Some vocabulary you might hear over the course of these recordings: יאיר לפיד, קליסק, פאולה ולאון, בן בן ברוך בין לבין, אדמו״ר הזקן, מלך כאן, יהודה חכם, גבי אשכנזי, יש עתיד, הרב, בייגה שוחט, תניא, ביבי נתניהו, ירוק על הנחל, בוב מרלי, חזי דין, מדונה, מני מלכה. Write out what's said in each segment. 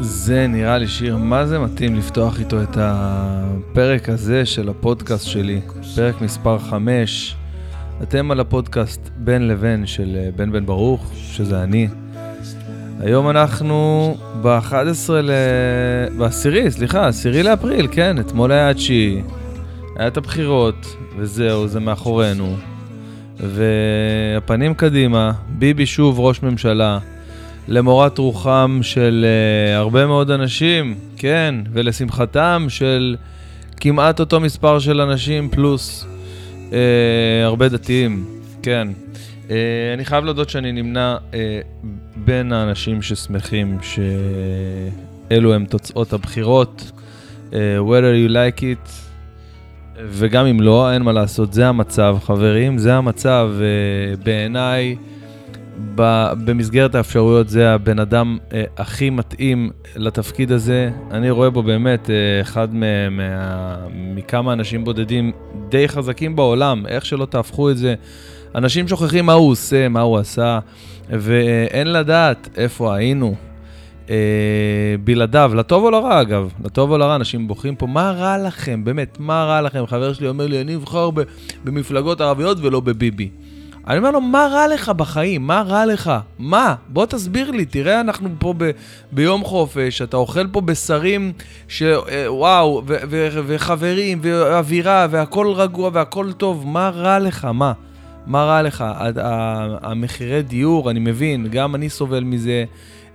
זה נראה לי שיר, מה זה מתאים לפתוח איתו את הפרק הזה של הפודקאסט שלי, פרק מספר 5. אתם על הפודקאסט בן לבין של בן בן ברוך, שזה אני. היום אנחנו ב-10 לאפריל, כן, אתמול היה התשיעי, היה את הבחירות, וזהו, זה מאחורינו. והפנים קדימה, ביבי שוב ראש ממשלה, למורת רוחם של הרבה מאוד אנשים, כן, ולשמחתם של כמעט אותו מספר של אנשים, פלוס הרבה דתיים, כן. אני חייב להודות שאני נמנע בין האנשים ששמחים שאלו הם תוצאות הבחירות, whether you like it, וגם אם לא, אין מה לעשות, זה המצב, חברים, זה המצב. בעיניי, במסגרת האפשרויות, זה הבן אדם הכי מתאים לתפקיד הזה. אני רואה בו באמת אחד מכמה אנשים בודדים די חזקים בעולם, איך שלא תהפכו את זה. אנשים שוכחים מה הוא עושה, מה הוא עשה, ואין לדעת איפה היינו בלעדיו, לטוב או לרע אגב, לטוב או לרע. אנשים בוחרים פה, מה רע לכם, באמת, מה רע לכם? חבר שלי אומר לי, אני אבחר במפלגות ערביות ולא בביבי. אני אומר לו, מה רע לך בחיים? מה רע לך? מה? בוא תסביר לי, תראה, אנחנו פה ביום חופש, אתה אוכל פה בשרים וואו, וחברים, ואווירה, והכל רגוע, והכל טוב, מה רע לך? מה רע לך? המחירי דיור, אני מבין, גם אני סובל מזה,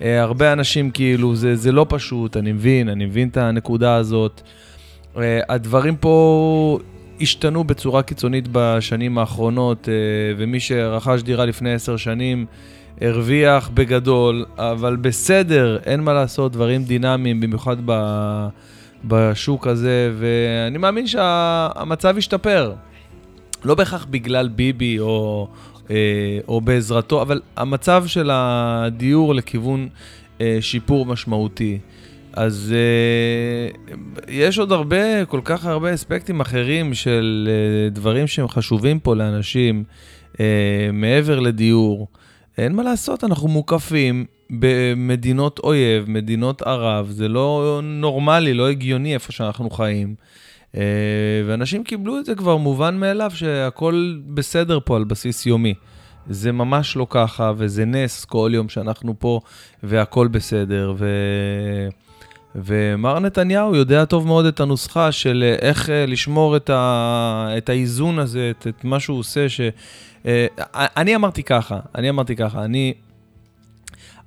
הרבה אנשים כאילו, זה לא פשוט, אני מבין את הנקודה הזאת. הדברים פה השתנו בצורה קיצונית בשנים האחרונות, ומי שרכש דירה לפני 10 שנים הרוויח בגדול, אבל בסדר, אין מה לעשות, דברים דינמיים, במיוחד בשוק הזה, ואני מאמין שהמצב ישתפר. לא בהכרח בגלל ביבי או בעזרתו, אבל המצב של הדיור לכיוון שיפור משמעותי. אז יש עוד הרבה, כל כך הרבה אספקטים אחרים של דברים שהם חשובים פה לאנשים, מעבר לדיור. אין מה לעשות, אנחנו מוקפים במדינות אויב, מדינות ערב, זה לא נורמלי, לא הגיוני איפה שאנחנו חיים. ואנשים קיבלו את זה כבר מובן מאליו שהכל בסדר פה על בסיס יומי. זה ממש לא ככה, וזה נס כל יום שאנחנו פה, והכל בסדר. ומר נתניהו יודע טוב מאוד את הנוסחה של איך לשמור את האיזון הזה, את מה שהוא עושה. אני אמרתי ככה,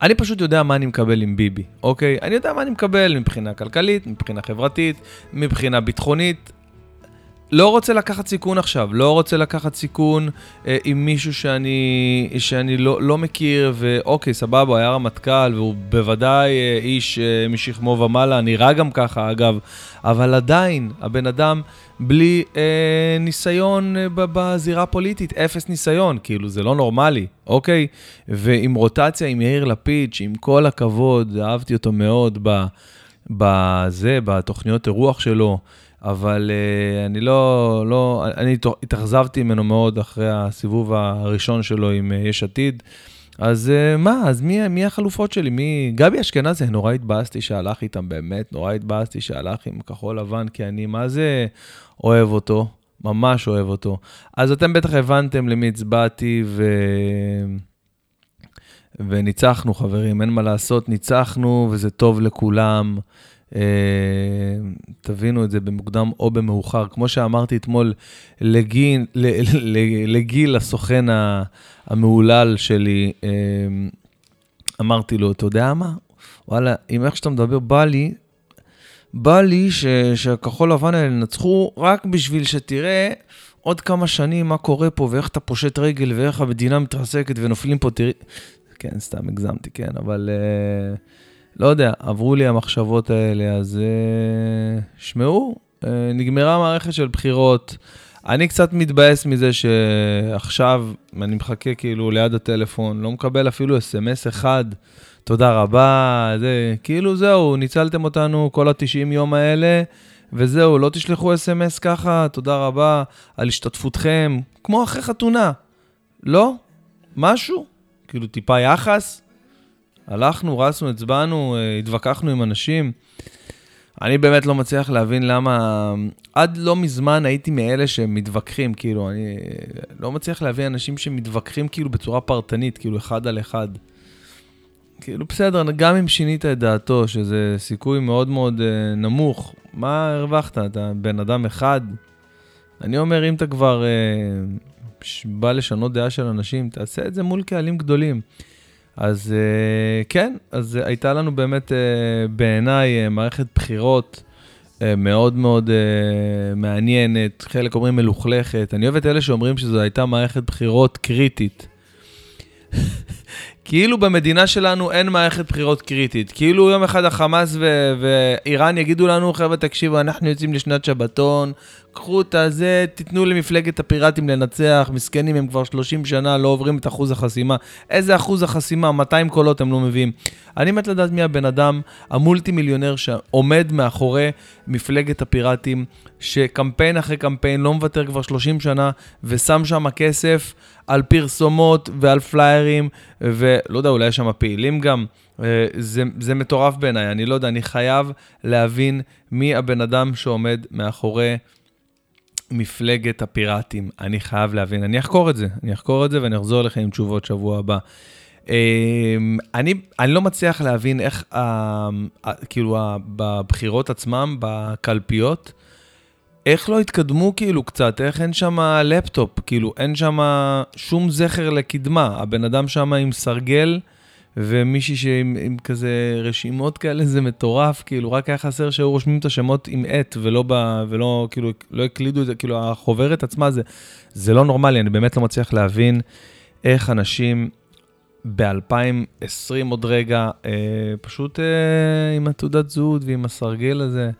אני פשוט יודע מה אני מקבל עם ביבי, אוקיי? אני יודע מה אני מקבל מבחינה כלכלית, מבחינה חברתית, מבחינה ביטחונית. לא רוצה לקחת סיכון עכשיו, לא רוצה לקחת סיכון עם מישהו שאני לא מכיר, ואוקיי, סבבה, היה רמטכ"ל, והוא בוודאי איש משכמו ומעלה, נראה גם ככה אגב, אבל עדיין הבן אדם בלי ניסיון בזירה פוליטית, 0 ניסיון, כאילו זה לא נורמלי, אוקיי? ועם רוטציה, עם יאיר לפיד, שעם כל הכבוד, אהבתי אותו מאוד בתוכניות הרוח שלו, אבל אני לא, אני התאכזבתי ממנו מאוד אחרי הסיבוב הראשון שלו עם יש עתיד. אז מה, אז מי החלופות שלי? גבי אשכנזי, נורא התבאסתי שהלך איתם, באמת, נורא התבאסתי שהלך עם כחול לבן, כי אני, מה זה, אוהב אותו, ממש אוהב אותו. אז אתם בטח הבנתם למי הצבעתי, וניצחנו חברים, אין מה לעשות, ניצחנו, וזה טוב לכולם. תבינו את זה במוקדם או במאוחר. כמו שאמרתי אתמול לגיל הסוכן המעולל שלי, אמרתי לו, אתה יודע מה? וואלה, עם איך שאתה מדבר, בא לי שהכחול לבן האלה נצחו רק בשביל שתראה עוד כמה שנים מה קורה פה, ואיך אתה פושט רגל, ואיך המדינה מתרסקת ונופלים פה, תראי. כן, סתם הגזמתי, כן, אבל לא יודע, עברו לי המחשבות האלה, אז שמעו, נגמרה מערכת של בחירות. אני קצת מתבאס מזה שעכשיו אני מחכה כאילו ליד הטלפון, לא מקבל אפילו SMS אחד, תודה רבה, זה, כאילו זהו, ניצלתם אותנו כל 90 יום האלה, וזהו, לא תשלחו SMS ככה, תודה רבה על השתתפותכם, כמו אחרי חתונה, לא? משהו, כאילו טיפה יחס, הלכנו, רסנו, הצבענו, התווכחנו עם אנשים, אני באמת לא מצליח להבין למה, עד לא מזמן הייתי מאלה שמתווכחים, כאילו, אני לא מצליח להבין אנשים שמתווכחים כאילו בצורה פרטנית, כאילו אחד על אחד. כאילו בסדר, גם אם שינית את דעתו, שזה סיכוי מאוד מאוד נמוך, מה הרווחת? אתה בן אדם אחד? אני אומר, אם אתה כבר בא לשנות דעה של אנשים, תעשה את זה מול קהלים גדולים. אז כן, אז הייתה לנו באמת בעיניי מערכת בחירות מאוד מאוד מעניינת, חלק אומרים מלוכלכת, אני אוהב את אלה שאומרים שזו הייתה מערכת בחירות קריטית. כאילו במדינה שלנו אין מערכת בחירות קריטית, כאילו יום אחד החמאס ואיראן יגידו לנו, חבר'ה תקשיבו, אנחנו יוצאים לשנת שבתון, קחו את הזה, תיתנו למפלגת הפיראטים לנצח, מסכנים הם כבר 30 שנה לא עוברים את אחוז החסימה, איזה אחוז החסימה, 200 קולות הם לא מביאים. אני מת לדעת מי הבן אדם, המולטי מיליונר שעומד מאחורי מפלגת הפיראטים, שקמפיין אחרי קמפיין לא מוותר כבר 30 שנה, ושם שם הכסף על פרסומות ועל פליירים, ולא יודע, אולי יש שם פעילים גם, זה מטורף בעיניי, אני לא יודע, אני חייב להבין מי הבן אדם שעומד מאחורי מפלגת הפיראטים, אני חייב להבין, אני אחקור את זה, ואני אחזור אליכם עם תשובות שבוע הבא. אני לא מצליח להבין איך, כאילו, בבחירות עצמם, בקלפיות, איך לא התקדמו כאילו קצת, איך אין שם לפטופ, כאילו אין שם שום זכר לקדמה, הבן אדם שם עם סרגל, ומישהי שעם כזה רשימות כאלה, זה מטורף, כאילו רק היה חסר שהיו רושמים את השמות עם עט, ולא כאילו, לא הקלידו את זה, כאילו החוברת עצמה זה לא נורמלי, אני באמת לא מצליח להבין איך אנשים ב-2020 עוד רגע, פשוט עם התעודת זהות ועם הסרגל הזה,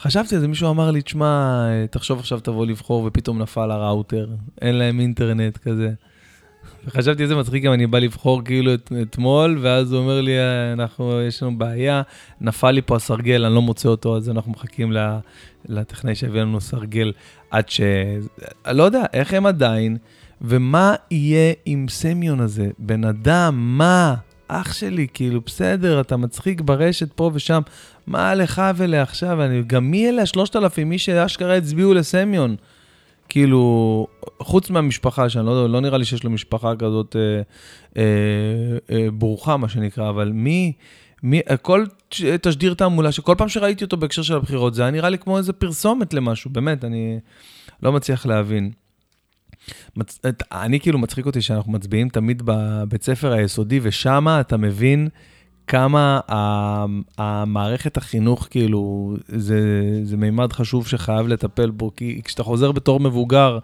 חשבתי על זה, מישהו אמר לי, תשמע, תחשוב עכשיו תבוא לבחור, ופתאום נפל הראוטר, אין להם אינטרנט כזה. וחשבתי איזה מצחיק אם אני בא לבחור כאילו אתמול, ואז הוא אומר לי, יש לנו בעיה, נפל לי פה הסרגל, אני לא מוצא אותו, אז אנחנו מחכים לטכנאי שהביא לנו סרגל, עד ש... לא יודע, איך הם עדיין, ומה יהיה עם סמיון הזה? בן אדם, מה? אח שלי, כאילו, בסדר, אתה מצחיק ברשת פה ושם, מה לך ולעכשיו? אני, גם מי אלה 3,000 מי שאשכרה הצביעו לסמיון? כאילו, חוץ מהמשפחה, שאני לא נראה לי שיש לו משפחה כזאת ברוכה, מה שנקרא, אבל מי כל תשדיר תעמולה, שכל פעם שראיתי אותו בהקשר של הבחירות, זה היה נראה לי כמו איזה פרסומת למשהו, באמת, אני לא מצליח להבין. אני כאילו מצחיק אותי שאנחנו מצביעים תמיד בבית ספר היסודי, ושם אתה מבין כמה המערכת החינוך, כאילו, זה מימד חשוב שחייב לטפל בו, כי כשאתה חוזר בתור מבוגר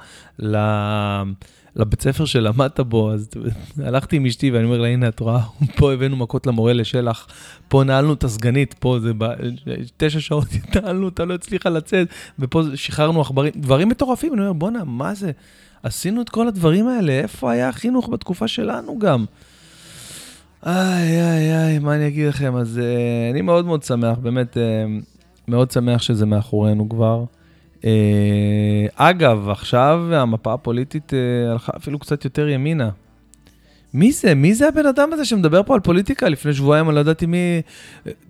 לבית ספר שלמדת בו, אז הלכתי עם אשתי ואני אומר לה, הנה, את רואה, פה הבאנו מכות למורה לשלח, פה נעלנו את הסגנית, פה זה 9 שעות נעלנו, אתה לא הצליחה לצאת, ופה שחררנו עכברים, דברים מטורפים, אני אומר, בונה, מה זה? עשינו את כל הדברים האלה, איפה היה החינוך בתקופה שלנו גם? מה אני אגיד לכם? אז אני מאוד מאוד שמח, באמת מאוד שמח שזה מאחורינו כבר. אגב, עכשיו המפה הפוליטית הלכה אפילו קצת יותר ימינה. מי זה? מי זה הבן אדם הזה שמדבר פה על פוליטיקה? לפני שבועיים, אני לא ידעתי מי...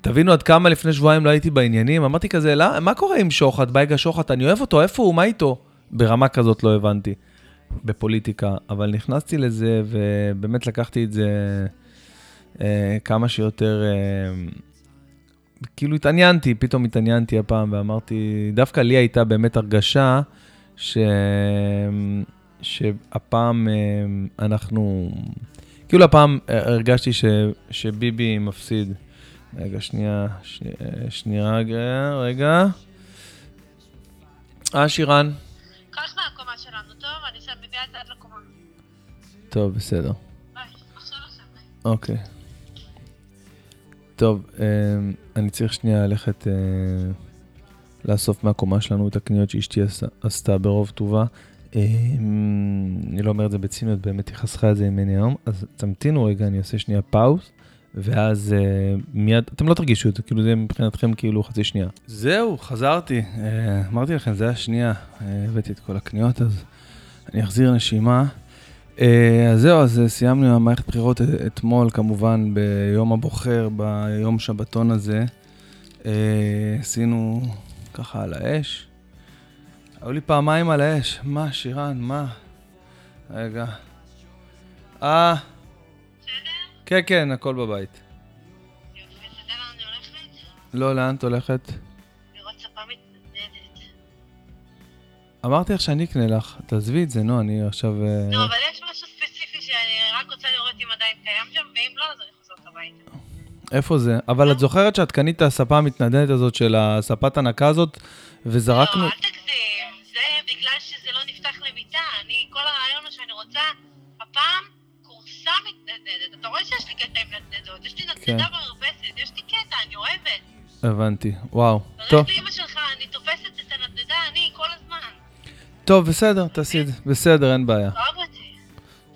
תבינו עד כמה לפני שבועיים לא הייתי בעניינים. אמרתי כזה, לא, מה קורה עם שוחט? בייגה שוחט, אני אוהב אותו, איפה הוא? מה איתו? ברמה כזאת לא הבנתי בפוליטיקה, אבל נכנסתי לזה ובאמת לקחתי את זה כמה שיותר, כאילו התעניינתי, פתאום התעניינתי הפעם ואמרתי, דווקא לי הייתה באמת הרגשה שהפעם אנחנו, כאילו הפעם הרגשתי שביבי מפסיד. רגע, שנייה, רגע. שירן. כך מהקומה שלנו, טוב? אני שם מביאה את זה עד לקומה. טוב, בסדר. אוקיי. טוב, אני צריך שנייה ללכת לאסוף מהקומה שלנו את הקניות שאשתי עשתה ברוב טובה. אני לא אומר את זה בציניות, באמת היא חסכה את זה ממני היום, אז תמתינו רגע, אני אעשה שנייה פאוס, ואז מיד, אתם לא תרגישו את זה, כאילו זה מבחינתכם כאילו חצי שנייה. זהו, חזרתי, אמרתי לכם, זה השנייה, הבאתי את כל הקניות, אז אני אחזיר נשימה, אז זהו, אז סיימנו עם המערכת בחירות אתמול, כמובן, ביום הבוחר, ביום שבתון הזה. עשינו ככה על האש. היו לי פעמיים על האש. מה, שירן? מה? רגע. כן, כן, הכל בבית. יופי, אתה יודע לאן אני הולכת? לא, לאן את הולכת? לראות ספה מתנדנדת. אמרתי לך שאני אקנה לך, תעזבי את זה, נו, אני עכשיו... לא, אבל יש משהו ספציפי שאני רק רוצה לראות אם עדיין קיים שם, ואם לא, אז אני חוזרת הביתה. איפה זה? אבל את זוכרת שאת קנית את הספה המתנדנדת הזאת של הספת הנקה הזאת, וזרקנו... לא, אל תגזים, זה בגלל שזה לא נפתח למיטה, אני, כל הרעיון מה שאני רוצה, הפעם... מתנדנדת. אתה רואה שיש לי קטע עם נדנדות, יש לי נדנדה מרפסת, יש לי קטע, אני אוהבת. הבנתי, וואו. תראה לאמא שלך, אני תופסת את הנדנדה, אני כל הזמן. טוב, בסדר, תעשי, בסדר, אין בעיה. אוהב אותי.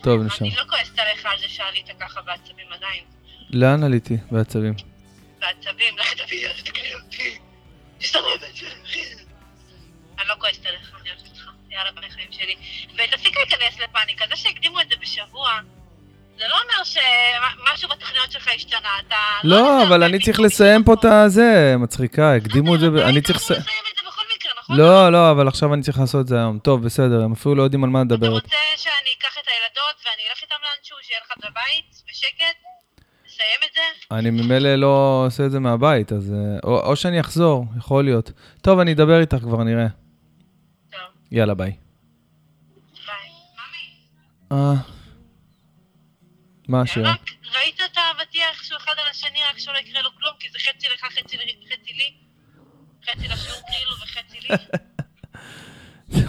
טוב, נשאר. אני לא כועסת עליך על זה שעלית ככה בעצבים עדיין. לאן עליתי בעצבים? בעצבים, לך תביא, אז תקני אותי. תסתרב את זה, אחי. אני לא כועסת עליך, אני אוהבת אותך. יאללה, בני חיים שלי. ותפסיק להיכנס לפאניקה, זה שהקדימו את זה בשבוע. זה לא אומר שמשהו בתכניות שלך השתנה, אתה... לא, אבל אני צריך לסיים פה את זה, מצחיקה, הקדימו את זה... אני צריך לסיים את זה בכל מקרה, נכון? לא, לא, אבל עכשיו אני צריך לעשות את זה היום. טוב, בסדר, הם אפילו לא יודעים על מה לדבר. אתה רוצה שאני אקח את הילדות ואני אלך איתם לאנשהו, שיהיה לך בבית, בשקט, נסיים את זה? אני ממילא לא עושה את זה מהבית, אז... או שאני אחזור, יכול להיות. טוב, אני אדבר איתך כבר, נראה. טוב. יאללה, ביי. ביי. ממי. ראית את האבטיח שהוא אחד על השני, רק שלא יקרה לו כלום, כי זה חצי לך, חצי לי, חצי לשיעור כאילו וחצי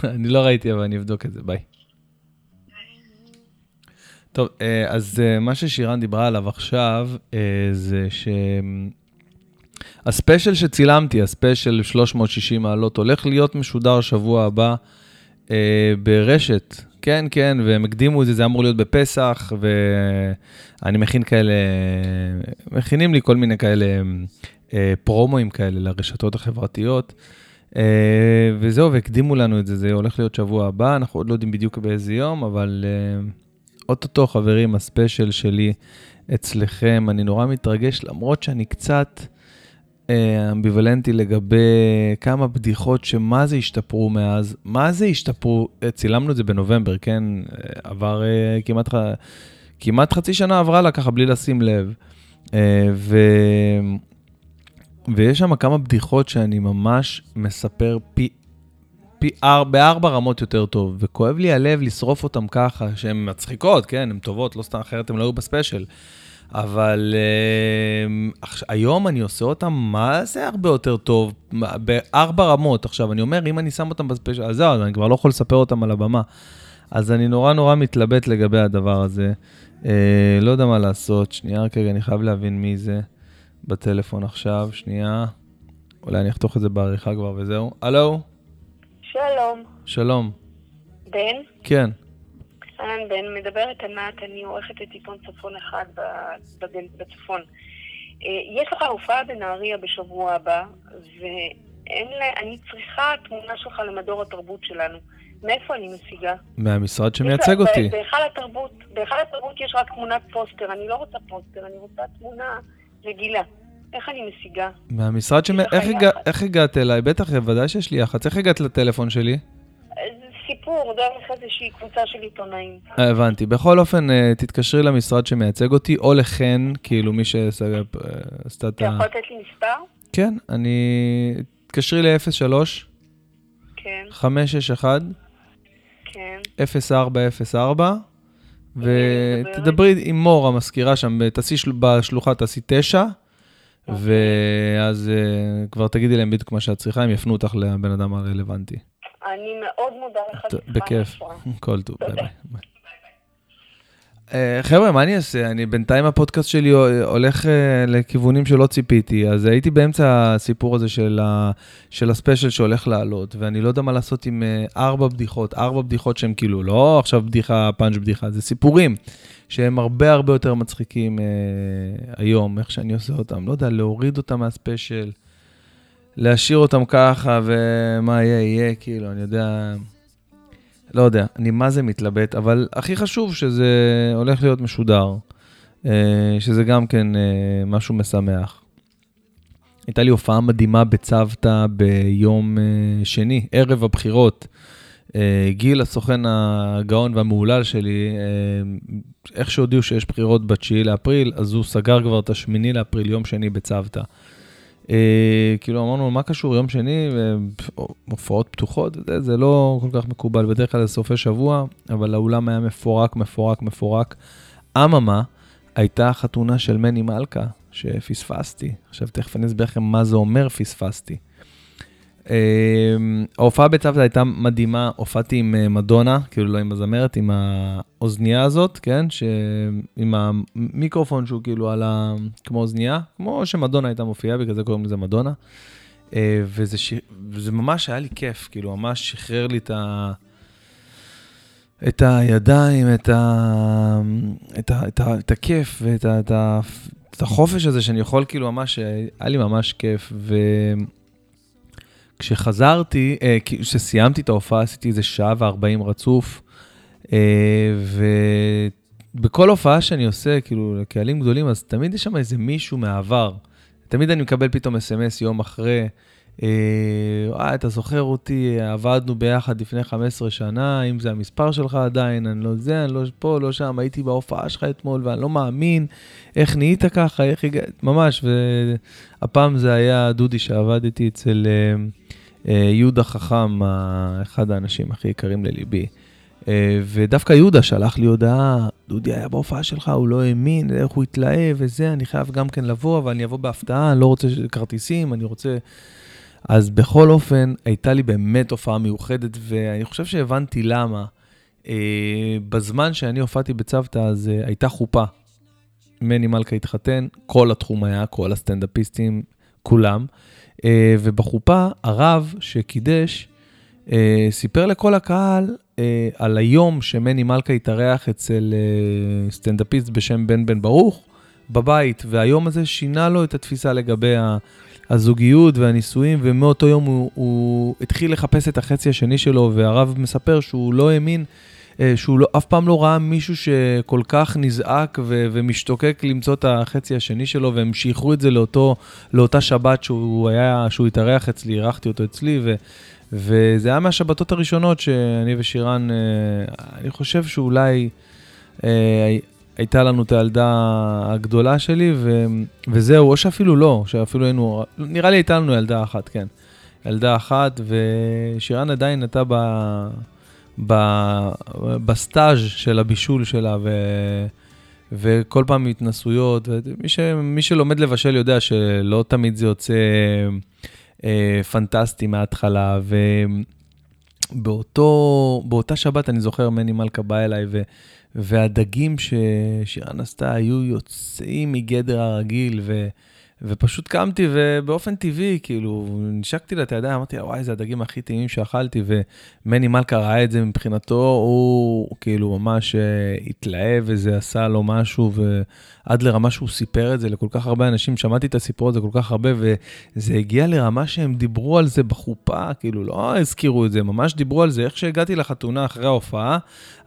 לי. אני לא ראיתי, אבל אני אבדוק את זה, ביי. טוב, אז מה ששירן דיברה עליו עכשיו, זה שהספיישל שצילמתי, הספיישל 360 מעלות, הולך להיות משודר שבוע הבא ברשת. כן, כן, והם הקדימו את זה, זה אמור להיות בפסח, ואני מכין כאלה, מכינים לי כל מיני כאלה פרומואים כאלה לרשתות החברתיות, וזהו, והקדימו לנו את זה, זה הולך להיות שבוע הבא, אנחנו עוד לא יודעים בדיוק באיזה יום, אבל אוטוטו חברים, הספיישל שלי אצלכם, אני נורא מתרגש, למרות שאני קצת אמביוולנטי לגבי כמה בדיחות שמה זה השתפרו מאז, מה זה השתפרו, צילמנו את זה בנובמבר, כן, עבר כמעט חצי שנה עברה לה ככה בלי לשים לב, ויש שם כמה בדיחות שאני ממש מספר בארבע רמות יותר טוב, וכואב לי הלב לשרוף אותם ככה, שהן מצחיקות, כן, הן טובות, לא סתם אחרת, הן לא היו בספיישל, אבל היום אני עושה אותם, מה זה הרבה יותר טוב, בארבע רמות עכשיו, אני אומר, אם אני שם אותם בספיישל, אז זהו, אני כבר לא יכול לספר אותם על הבמה, אז אני נורא נורא מתלבט לגבי הדבר הזה, לא יודע מה לעשות, שנייה, רגע, אני חייב להבין מי זה בטלפון עכשיו, שנייה, אולי אני אחתוך את זה בעריכה כבר וזהו, הלו? שלום. שלום. בן? כן. אהלן בן, מדברת ענת, אני עורכת את עיתון צפון אחד בצפון. יש לך הופעה בנהריה בשבוע הבא, ואני צריכה תמונה שלך למדור התרבות שלנו. מאיפה אני משיגה? מהמשרד שמייצג אותי. בהיכל התרבות יש רק תמונת פוסטר, אני לא רוצה פוסטר, אני רוצה תמונה רגילה. איך אני משיגה? מהמשרד איך הגעת אליי? בטח, ודאי שיש לי יחץ. איך הגעת לטלפון שלי? סיפור, דרך איזושהי קבוצה של עיתונאים. הבנתי. בכל אופן, תתקשרי למשרד שמייצג אותי, או לכן, כאילו מי שסגב... אתה יכול לתת לי מספר? כן, אני... תתקשרי ל-03. כן. 561. כן. 0404. ותדברי עם מור המזכירה שם, תעשי בשלוחה, תעשי 9, ואז כבר תגידי להם בדיוק מה שאת צריכה, הם יפנו אותך לבן אדם הרלוונטי. אני מאוד מודה לך. בכיף, כל טוב, ביי ביי. חבר'ה, מה אני אעשה? אני בינתיים הפודקאסט שלי הולך לכיוונים שלא ציפיתי, אז הייתי באמצע הסיפור הזה של הספיישל שהולך לעלות, ואני לא יודע מה לעשות עם ארבע בדיחות שהן כאילו לא עכשיו בדיחה, פאנץ' בדיחה, זה סיפורים שהם הרבה הרבה יותר מצחיקים היום, איך שאני עושה אותם, לא יודע, להוריד אותם מהספיישל, להשאיר אותם ככה, ומה יהיה, כאילו, אני יודע, לא יודע, אני מה זה מתלבט, אבל הכי חשוב שזה הולך להיות משודר, שזה גם כן משהו משמח. הייתה לי הופעה מדהימה בצוותא ביום שני, ערב הבחירות. גיל הסוכן הגאון והמעולל שלי, איך שהודיעו שיש בחירות ב9 לאפריל, אז הוא סגר כבר את ה8 לאפריל, יום שני בצוותא. כאילו אמרנו, מה קשור יום שני, הופעות פתוחות, זה לא כל כך מקובל, בדרך כלל לסופי שבוע, אבל האולם היה מפורק. אממה, הייתה חתונה של מני מלכה, שפספסתי. עכשיו תכף אני אסביר לכם מה זה אומר פספסתי. ההופעה בצוותא הייתה מדהימה, הופעתי עם מדונה, כאילו לא עם הזמרת, עם האוזנייה הזאת, כן? עם המיקרופון שהוא כאילו על ה... כמו אוזנייה, כמו שמדונה הייתה מופיעה, בגלל זה קוראים לזה מדונה, וזה ממש היה לי כיף, כאילו ממש שחרר לי את ה... את הידיים, את הכיף, ואת החופש הזה שאני יכול, כאילו ממש, היה לי ממש כיף, ו... כשחזרתי, כשסיימתי את ההופעה, עשיתי איזה 1:40 רצוף, ובכל הופעה שאני עושה, כאילו, לקהלים גדולים, אז תמיד יש שם איזה מישהו מהעבר. תמיד אני מקבל פתאום SMS יום אחרי, אתה זוכר אותי, עבדנו ביחד לפני 15 שנה, אם זה המספר שלך עדיין, אני לא זה, אני לא פה, לא שם, הייתי בהופעה שלך אתמול, ואני לא מאמין, איך נהיית ככה, איך הגעת, ממש, והפעם זה היה דודי שעבדתי אצל יהודה חכם, אחד האנשים הכי יקרים לליבי, ודווקא יהודה שלח לי הודעה, דודי היה בהופעה שלך, הוא לא האמין, איך הוא התלהב וזה, אני חייב גם כן לבוא, אבל אני אבוא בהפתעה, אני לא רוצה כרטיסים, אני רוצה... אז בכל אופן, הייתה לי באמת הופעה מיוחדת, ואני חושב שהבנתי למה. בזמן שאני הופעתי בצוותא, אז הייתה חופה. מני מלכה התחתן, כל התחום היה, כל הסטנדאפיסטים, כולם. ובחופה, הרב שקידש, סיפר לכל הקהל על היום שמני מלכה התארח אצל סטנדאפיסט בשם בן בן ברוך בבית, והיום הזה שינה לו את התפיסה לגבי הזוגיות והנישואים, ומאותו יום הוא התחיל לחפש את החצי השני שלו, והרב מספר שהוא לא האמין, שהוא אף פעם לא ראה מישהו שכל כך נזעק ומשתוקק למצוא את החצי השני שלו, והם שייכו את זה לאותה שבת שהוא התארח אצלי, ערכתי אותו אצלי, וזה היה מהשבתות הראשונות שאני ושירן, אני חושב שאולי... הייתה לנו את הילדה הגדולה שלי, וזהו, או שאפילו לא, שאפילו היינו, נראה לי הייתה לנו ילדה אחת, כן. ילדה אחת, ושירן עדיין הייתה בסטאז' של הבישול שלה, וכל פעם התנסויות, מי שלומד לבשל יודע שלא תמיד זה יוצא פנטסטי מההתחלה, ובאותה שבת אני זוכר מני מלכה בא אליי, והדגים ששירן עשתה היו יוצאים מגדר הרגיל, ופשוט קמתי, ובאופן טבעי, כאילו, נשקתי לה את הידיים, אמרתי, וואי, זה הדגים הכי טעימים שאכלתי, ומני מלכה ראה את זה מבחינתו, הוא כאילו ממש התלהב, וזה עשה לו משהו, ועד לרמה שהוא סיפר את זה לכל כך הרבה אנשים, שמעתי את הסיפור הזה כל כך הרבה, וזה הגיע לרמה שהם דיברו על זה בחופה, כאילו, לא הזכירו את זה, ממש דיברו על זה, איך שהגעתי לחתונה אחרי ההופעה,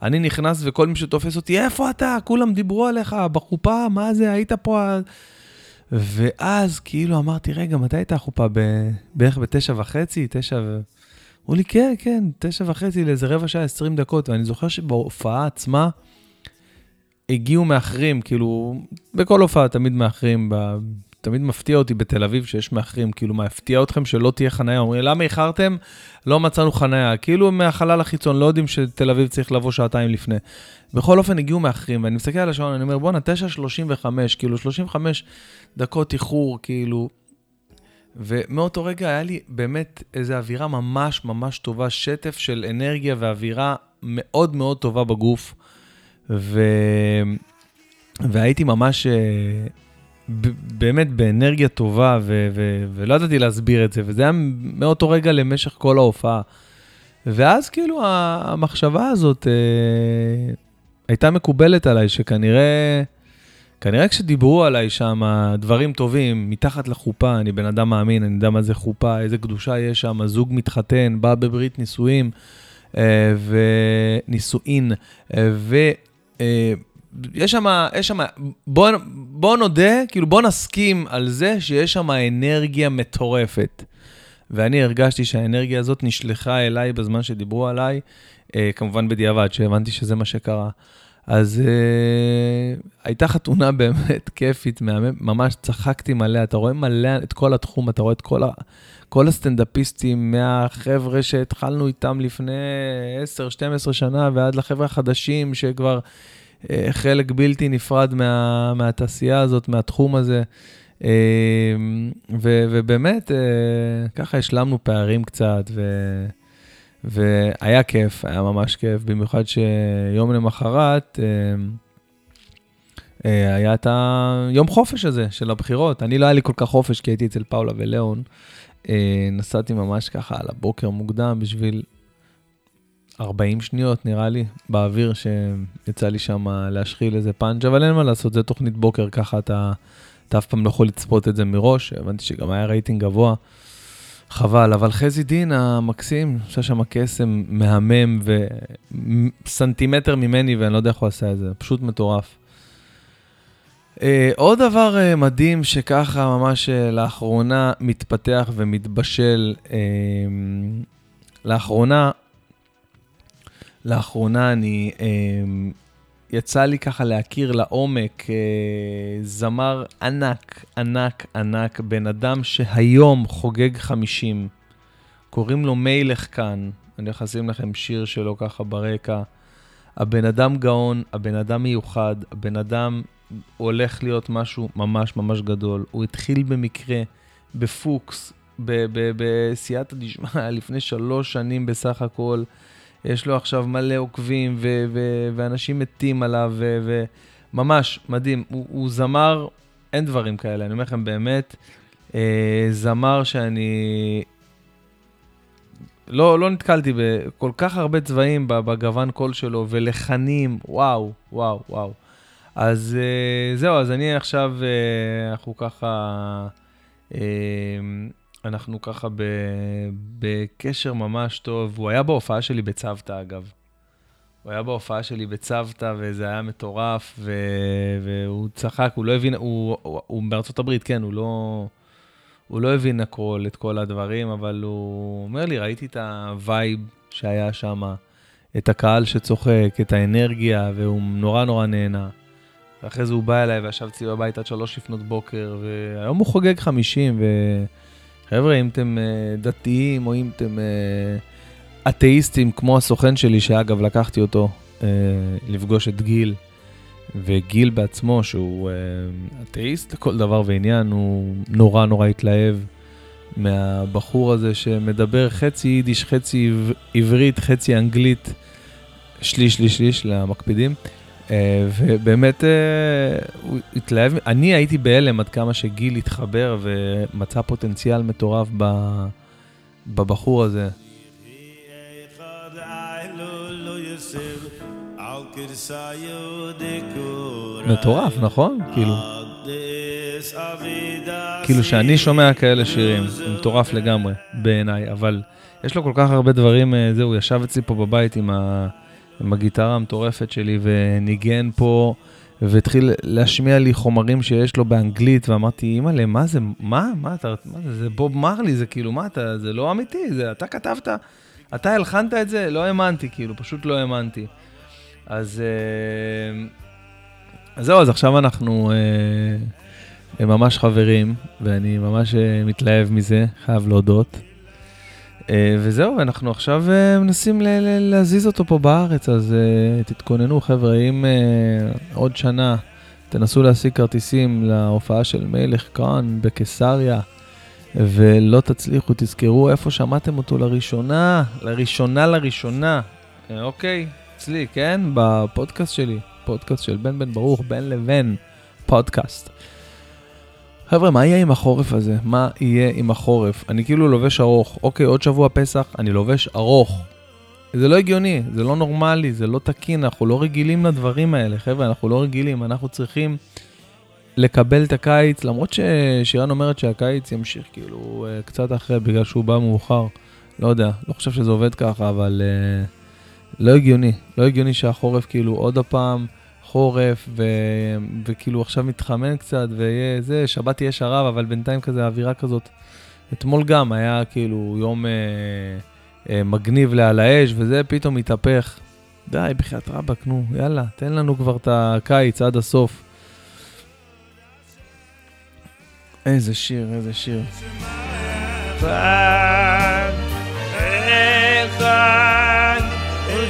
אני נכנס, וכל מי שתופס אותי, איפה אתה? כולם דיברו עליך בחופה, מה זה? היית פה? ואז כאילו אמרתי, רגע, מתי הייתה החופה? בערך 9:30, 9... הוא לי, כן, כן, 9:30 לאיזה 15 20 דקות, ואני זוכר שבהופעה עצמה הגיעו מאחרים, כאילו, בכל הופעה תמיד מאחרים, תמיד מפתיע אותי בתל אביב שיש מאחרים, כאילו, מה הפתיע אתכם שלא תהיה חניה? אומרים, למה איחרתם? לא מצאנו חניה. כאילו, מהחלל החיצון, לא יודעים שתל אביב צריך לבוא שעתיים לפני. בכל אופן, הגיעו מאחרים, ואני מסתכל על השעון, אני אומר, בוא'נה, 9:35, כאילו, 35 דקות איחור, כאילו, ומאותו רגע היה לי באמת איזו אווירה ממש ממש טובה, שטף של אנרגיה ואווירה מאוד מאוד טובה בגוף, והייתי ממש... באמת באנרגיה טובה, ולא ידעתי להסביר את זה, וזה היה מאותו רגע למשך כל ההופעה. ואז כאילו המחשבה הזאת הייתה מקובלת עליי, שכנראה כשדיברו עליי שם דברים טובים, מתחת לחופה, אני בן אדם מאמין, אני יודע מה זה חופה, איזה קדושה יש שם, הזוג מתחתן, בא בברית נישואים, ונישואין, ויש שם, בוא נודה, כאילו בוא נסכים על זה שיש שם אנרגיה מטורפת. ואני הרגשתי שהאנרגיה הזאת נשלחה אליי בזמן שדיברו עליי, כמובן בדיעבד, שהבנתי שזה מה שקרה. אז הייתה חתונה באמת כיפית, ממש צחקתי מלא, אתה רואה מלא את כל התחום, אתה רואה את כל הסטנדאפיסטים מהחבר'ה שהתחלנו איתם לפני 10-12 שנה, ועד לחבר'ה החדשים שכבר חלק בלתי נפרד מהתעשייה הזאת, מהתחום הזה. ובאמת ככה השלמנו פערים קצת, והיה כיף, היה ממש כיף, במיוחד שיום למחרת היה את היום חופש הזה של הבחירות. אני לא היה לי כל כך חופש כי הייתי אצל פאולה ולאון, נסעתי ממש ככה על הבוקר מוקדם בשביל 40 שניות נראה לי באוויר שיצא לי שם להשחיל איזה פאנץ', אבל אין מה לעשות, זה תוכנית בוקר, ככה אתה אף פעם לא יכול לצפות את זה מראש, הבנתי שגם היה רייטינג גבוה, חבל, אבל חזי דין המקסים, עושה שם קסם מהמם וסנטימטר ממני, ואני לא יודע איך הוא עשה את זה, פשוט מטורף. עוד דבר מדהים שככה ממש לאחרונה מתפתח ומתבשל, לאחרונה אני... יצא לי ככה להכיר לעומק זמר ענק, ענק, ענק, בן אדם שהיום חוגג 50. קוראים לו מלך כאן. אני אשים לכם שיר שלו ככה ברקע. הבן אדם גאון, הבן אדם מיוחד, הבן אדם הולך להיות משהו ממש ממש גדול. הוא התחיל במקרה, בפוקס, בסייעתא דשמיא, לפני 3 שנים בסך הכל. יש לו עכשיו מלא עוקבים, ואנשים מתים עליו, וממש מדהים. הוא זמר, אין דברים כאלה, אני אומר לכם באמת, זמר שאני לא נתקלתי בכל כך הרבה צבעים בגוון קול שלו, ולחנים, וואו, וואו, וואו. אז זהו, אז אני עכשיו, אנחנו ככה בקשר ממש טוב. הוא היה בהופעה שלי בצוותא, אגב. הוא היה בהופעה שלי בצוותא, וזה היה מטורף, והוא צחק, הוא לא הבין, הוא בארצות הברית, כן, הוא לא הבין הכל, את כל הדברים, אבל הוא אומר לי, ראיתי את הווייב שהיה שם, את הקהל שצוחק, את האנרגיה, והוא נורא נורא נהנה. ואחרי זה הוא בא אליי, וישבתי בבית עד 3:00 לפנות בוקר, והיום הוא חוגג 50, חבר'ה, אם אתם דתיים או אם אתם אתאיסטים, כמו הסוכן שלי, שאגב לקחתי אותו לפגוש את גיל, וגיל בעצמו, שהוא אתאיסט לכל דבר ועניין, הוא נורא נורא התלהב מהבחור הזה שמדבר חצי יידיש, חצי עברית, חצי אנגלית, שליש למקפידים, ובאמת הוא התלהב, אני הייתי בהלם עד כמה שגיל התחבר ומצא פוטנציאל מטורף בבחור הזה. מטורף, נכון? כאילו שאני שומע כאלה שירים, מטורף לגמרי בעיניי, אבל יש לו כל כך הרבה דברים, זהו, ישב אצלי פה בבית עם הגיטרה המטורפת שלי, וניגן פה, והתחיל להשמיע לי חומרים שיש לו באנגלית, ואמרתי, אמא לי, מה זה? מה זה? זה בוב מרלי, זה כאילו, מה אתה? זה לא אמיתי, זה אתה כתבת, אתה הלחנת את זה? לא האמנתי, כאילו, פשוט לא האמנתי. אז זהו, אז עכשיו אנחנו ממש חברים, ואני ממש מתלהב מזה, חייב להודות. וזהו, אנחנו עכשיו מנסים להזיז אותו פה בארץ, אז תתכוננו חבר'ה, אם עוד שנה תנסו להשיג כרטיסים להופעה של מלך כאן בקיסריה, ולא תצליחו, תזכרו איפה שמעתם אותו לראשונה, אוקיי, אצלי, כן? בפודקאסט שלי, פודקאסט של בן בן ברוך בין לבין, פודקאסט. חבר'ה, מה יהיה עם החורף הזה? מה יהיה עם החורף? אני כאילו לובש ארוך. אוקיי, עוד שבוע פסח, אני לובש ארוך. זה לא הגיוני, זה לא נורמלי, זה לא תקין, אנחנו לא רגילים לדברים האלה. חבר'ה, אנחנו לא רגילים, אנחנו צריכים לקבל את הקיץ, למרות ששירן אומרת שהקיץ ימשיך כאילו קצת אחרי, בגלל שהוא בא מאוחר. לא יודע, לא חושב שזה עובד ככה, אבל לא הגיוני, לא הגיוני שהחורף כאילו עוד הפעם חורף וכאילו עכשיו מתחמן קצת ויהיה זה, שבת יש הרב, אבל בינתיים כזה האווירה כזאת. אתמול גם היה כאילו יום מגניב לעל האש וזה פתאום מתהפך. די, בחיית רבק, נו, יאללה, תן לנו כבר את הקיץ עד הסוף. איזה שיר, איזה שיר.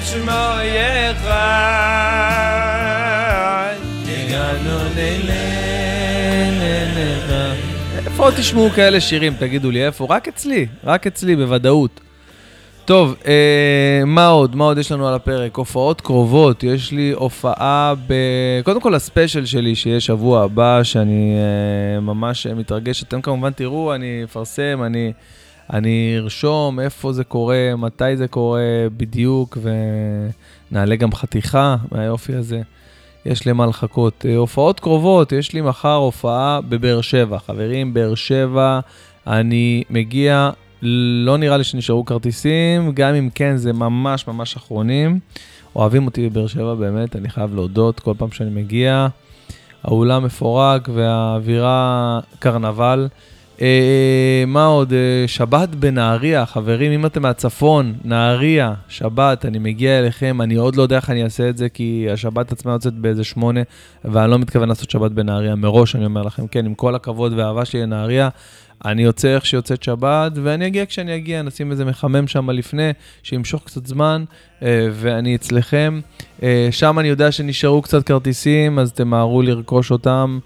שמו יחד יגענו נלך. איפה תשמעו כאלה שירים? תגידו לי איפה? רק אצלי, רק אצלי בוודאות. טוב, מה עוד? מה עוד יש לנו על הפרק? הופעות קרובות, יש לי הופעה קודם כל הספיישל שלי שיש שבוע הבא שאני ממש מתרגש. אתם כמובן תראו, אני אפרסם, אני ארשום איפה זה קורה, מתי זה קורה בדיוק, ונעלה גם חתיכה מהיופי הזה. יש לי מה לחכות. הופעות קרובות, יש לי מחר הופעה בבאר שבע. חברים, באר שבע, אני מגיע, לא נראה לי שנשארו כרטיסים, גם אם כן זה ממש ממש אחרונים. אוהבים אותי בבאר שבע באמת, אני חייב להודות כל פעם שאני מגיע. האולם מפורק והאווירה קרנבל. מה עוד? שבת בנהריה, חברים, אם אתם מהצפון, נהריה, שבת, אני מגיע אליכם, אני עוד לא יודע איך אני אעשה את זה, כי השבת עצמה יוצאת באיזה 8, ואני לא מתכוון לעשות שבת בנהריה, מראש אני אומר לכם, כן, עם כל הכבוד והאהבה שלי לנהריה, אני יוצא איך שיוצאת שבת, ואני אגיע כשאני אגיע, נשים איזה מחמם שם לפני, שימשוך קצת זמן, ואני אצלכם, שם אני יודע שנשארו קצת כרטיסים, אז תמהרו לרכוש אותם,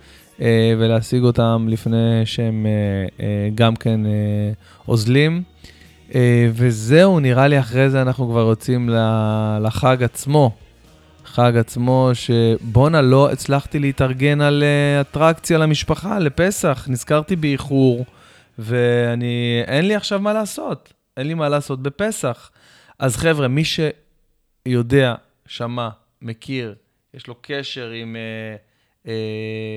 ולהשיג אותם לפני שהם גם כן עוזלים. וזהו, נראה לי אחרי זה אנחנו כבר יוצאים לחג עצמו. חג עצמו שבונה לא הצלחתי להתארגן על אטרקציה למשפחה, לפסח. נזכרתי באיחור, ואין לי עכשיו מה לעשות. אין לי מה לעשות בפסח. אז חבר'ה, מי שיודע, שמע, מכיר, יש לו קשר עם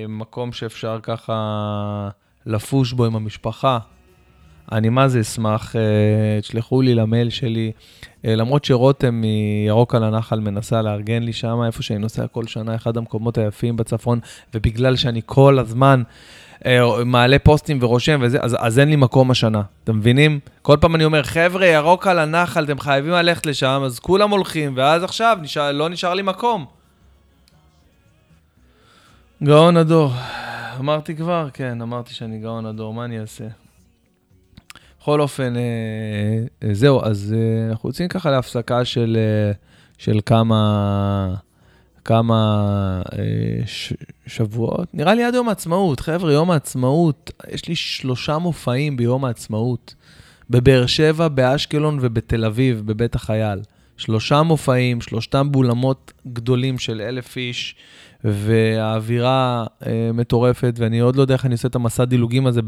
מקום שאפשר ככה לפוש בו עם המשפחה. אני מה זה אשמח, תשלחו לי למייל שלי, למרות שרותם מירוק על הנחל מנסה לארגן לי שם, איפה שאני נוסע כל שנה, אחד המקומות היפים בצפון, ובגלל שאני כל הזמן מעלה פוסטים ורושם וזה, אז אין לי מקום השנה, אתם מבינים? כל פעם אני אומר, חבר'ה, ירוק על הנחל, אתם חייבים ללכת לשם, אז כולם הולכים, ואז עכשיו לא נשאר לי מקום. גאון הדור, אמרתי כבר, כן, אמרתי שאני גאון הדור, מה אני אעשה? בכל אופן, זהו, אז אנחנו רוצים ככה להפסקה של כמה שבועות. נראה לי עד יום העצמאות, חבר'ה, יום העצמאות, יש לי 3 מופעים ביום העצמאות, בבאר שבע, באשקלון ובתל אביב, בבית החייל. 3 מופעים, 3 בולמות גדולים של 1,000 איש, והאווירה מטורפת, ואני עוד לא יודע איך אני עושה את המסע דילוגים הזה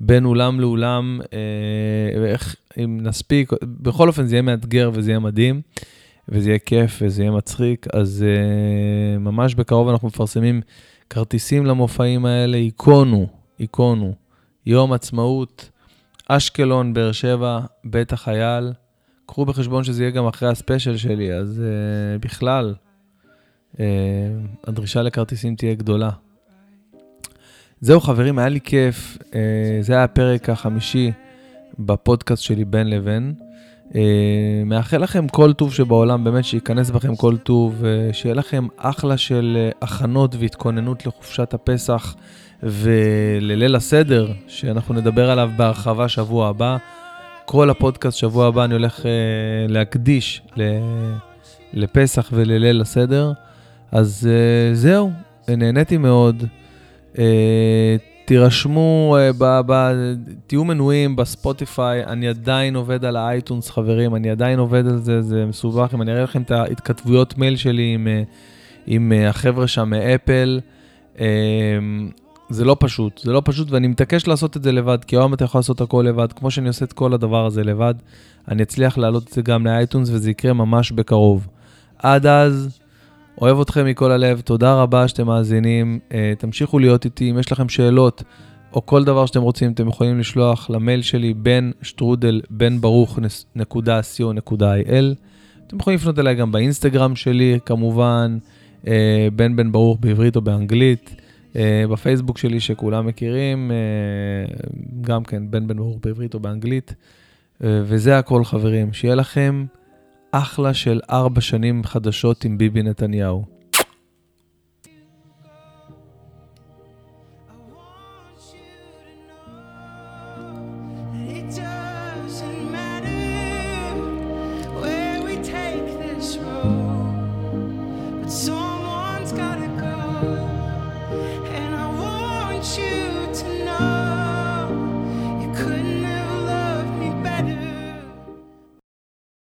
בין אולם לאולם, ואיך אם נספיק, בכל אופן זה יהיה מאתגר וזה יהיה מדהים, וזה יהיה כיף וזה יהיה מצחיק, אז ממש בקרוב אנחנו מפרסמים כרטיסים למופעים האלה, איקונו, יום עצמאות, אשקלון, באר שבע, בית החייל, קחו בחשבון שזה יהיה גם אחרי הספיישל שלי, אז בכלל, הדרישה לכרטיסים תהיה גדולה. זהו חברים, היה לי כיף, זה היה הפרק החמישי בפודקאסט שלי בין לבין. מאחל לכם כל טוב שבעולם, באמת שיכנס בכם כל טוב, שיהיה לכם אחלה של הכנות והתכוננות לחופשת הפסח ולליל הסדר, שאנחנו נדבר עליו בהרחבה שבוע הבא. כל הפודקאסט שבוע הבא אני הולך להקדיש לפסח ולליל הסדר, אז זהו, נהניתי מאוד, תירשמו, תהיו מנויים בספוטיפיי, אני עדיין עובד על האייטונס חברים, אני עדיין עובד על זה, זה מסובך, אם אני אראה לכם את ההתכתבויות מייל שלי עם החבר'ה שם מאפל, זה לא פשוט, ואני מתעקש לעשות את זה לבד, כי היום אתה יכול לעשות הכל לבד, כמו שאני עושה את כל הדבר הזה לבד, אני אצליח להעלות את זה גם לאייטונס, וזה יקרה ממש בקרוב. עד אז, אוהב אתכם מכל הלב, תודה רבה שאתם מאזינים, תמשיכו להיות איתי, אם יש לכם שאלות, או כל דבר שאתם רוצים, אתם יכולים לשלוח למייל שלי, בן ברוך.co.il, אתם יכולים לפנות אליי גם באינסטגרם שלי, כמובן, בן בן ברוך בעברית או באנגלית, בפייסבוק שלי שכולם מכירים, גם כן, בן בן ברוך בעברית או באנגלית, וזה הכל חברים, שיהיה לכם אחלה של 4 שנים חדשות עם ביבי נתניהו.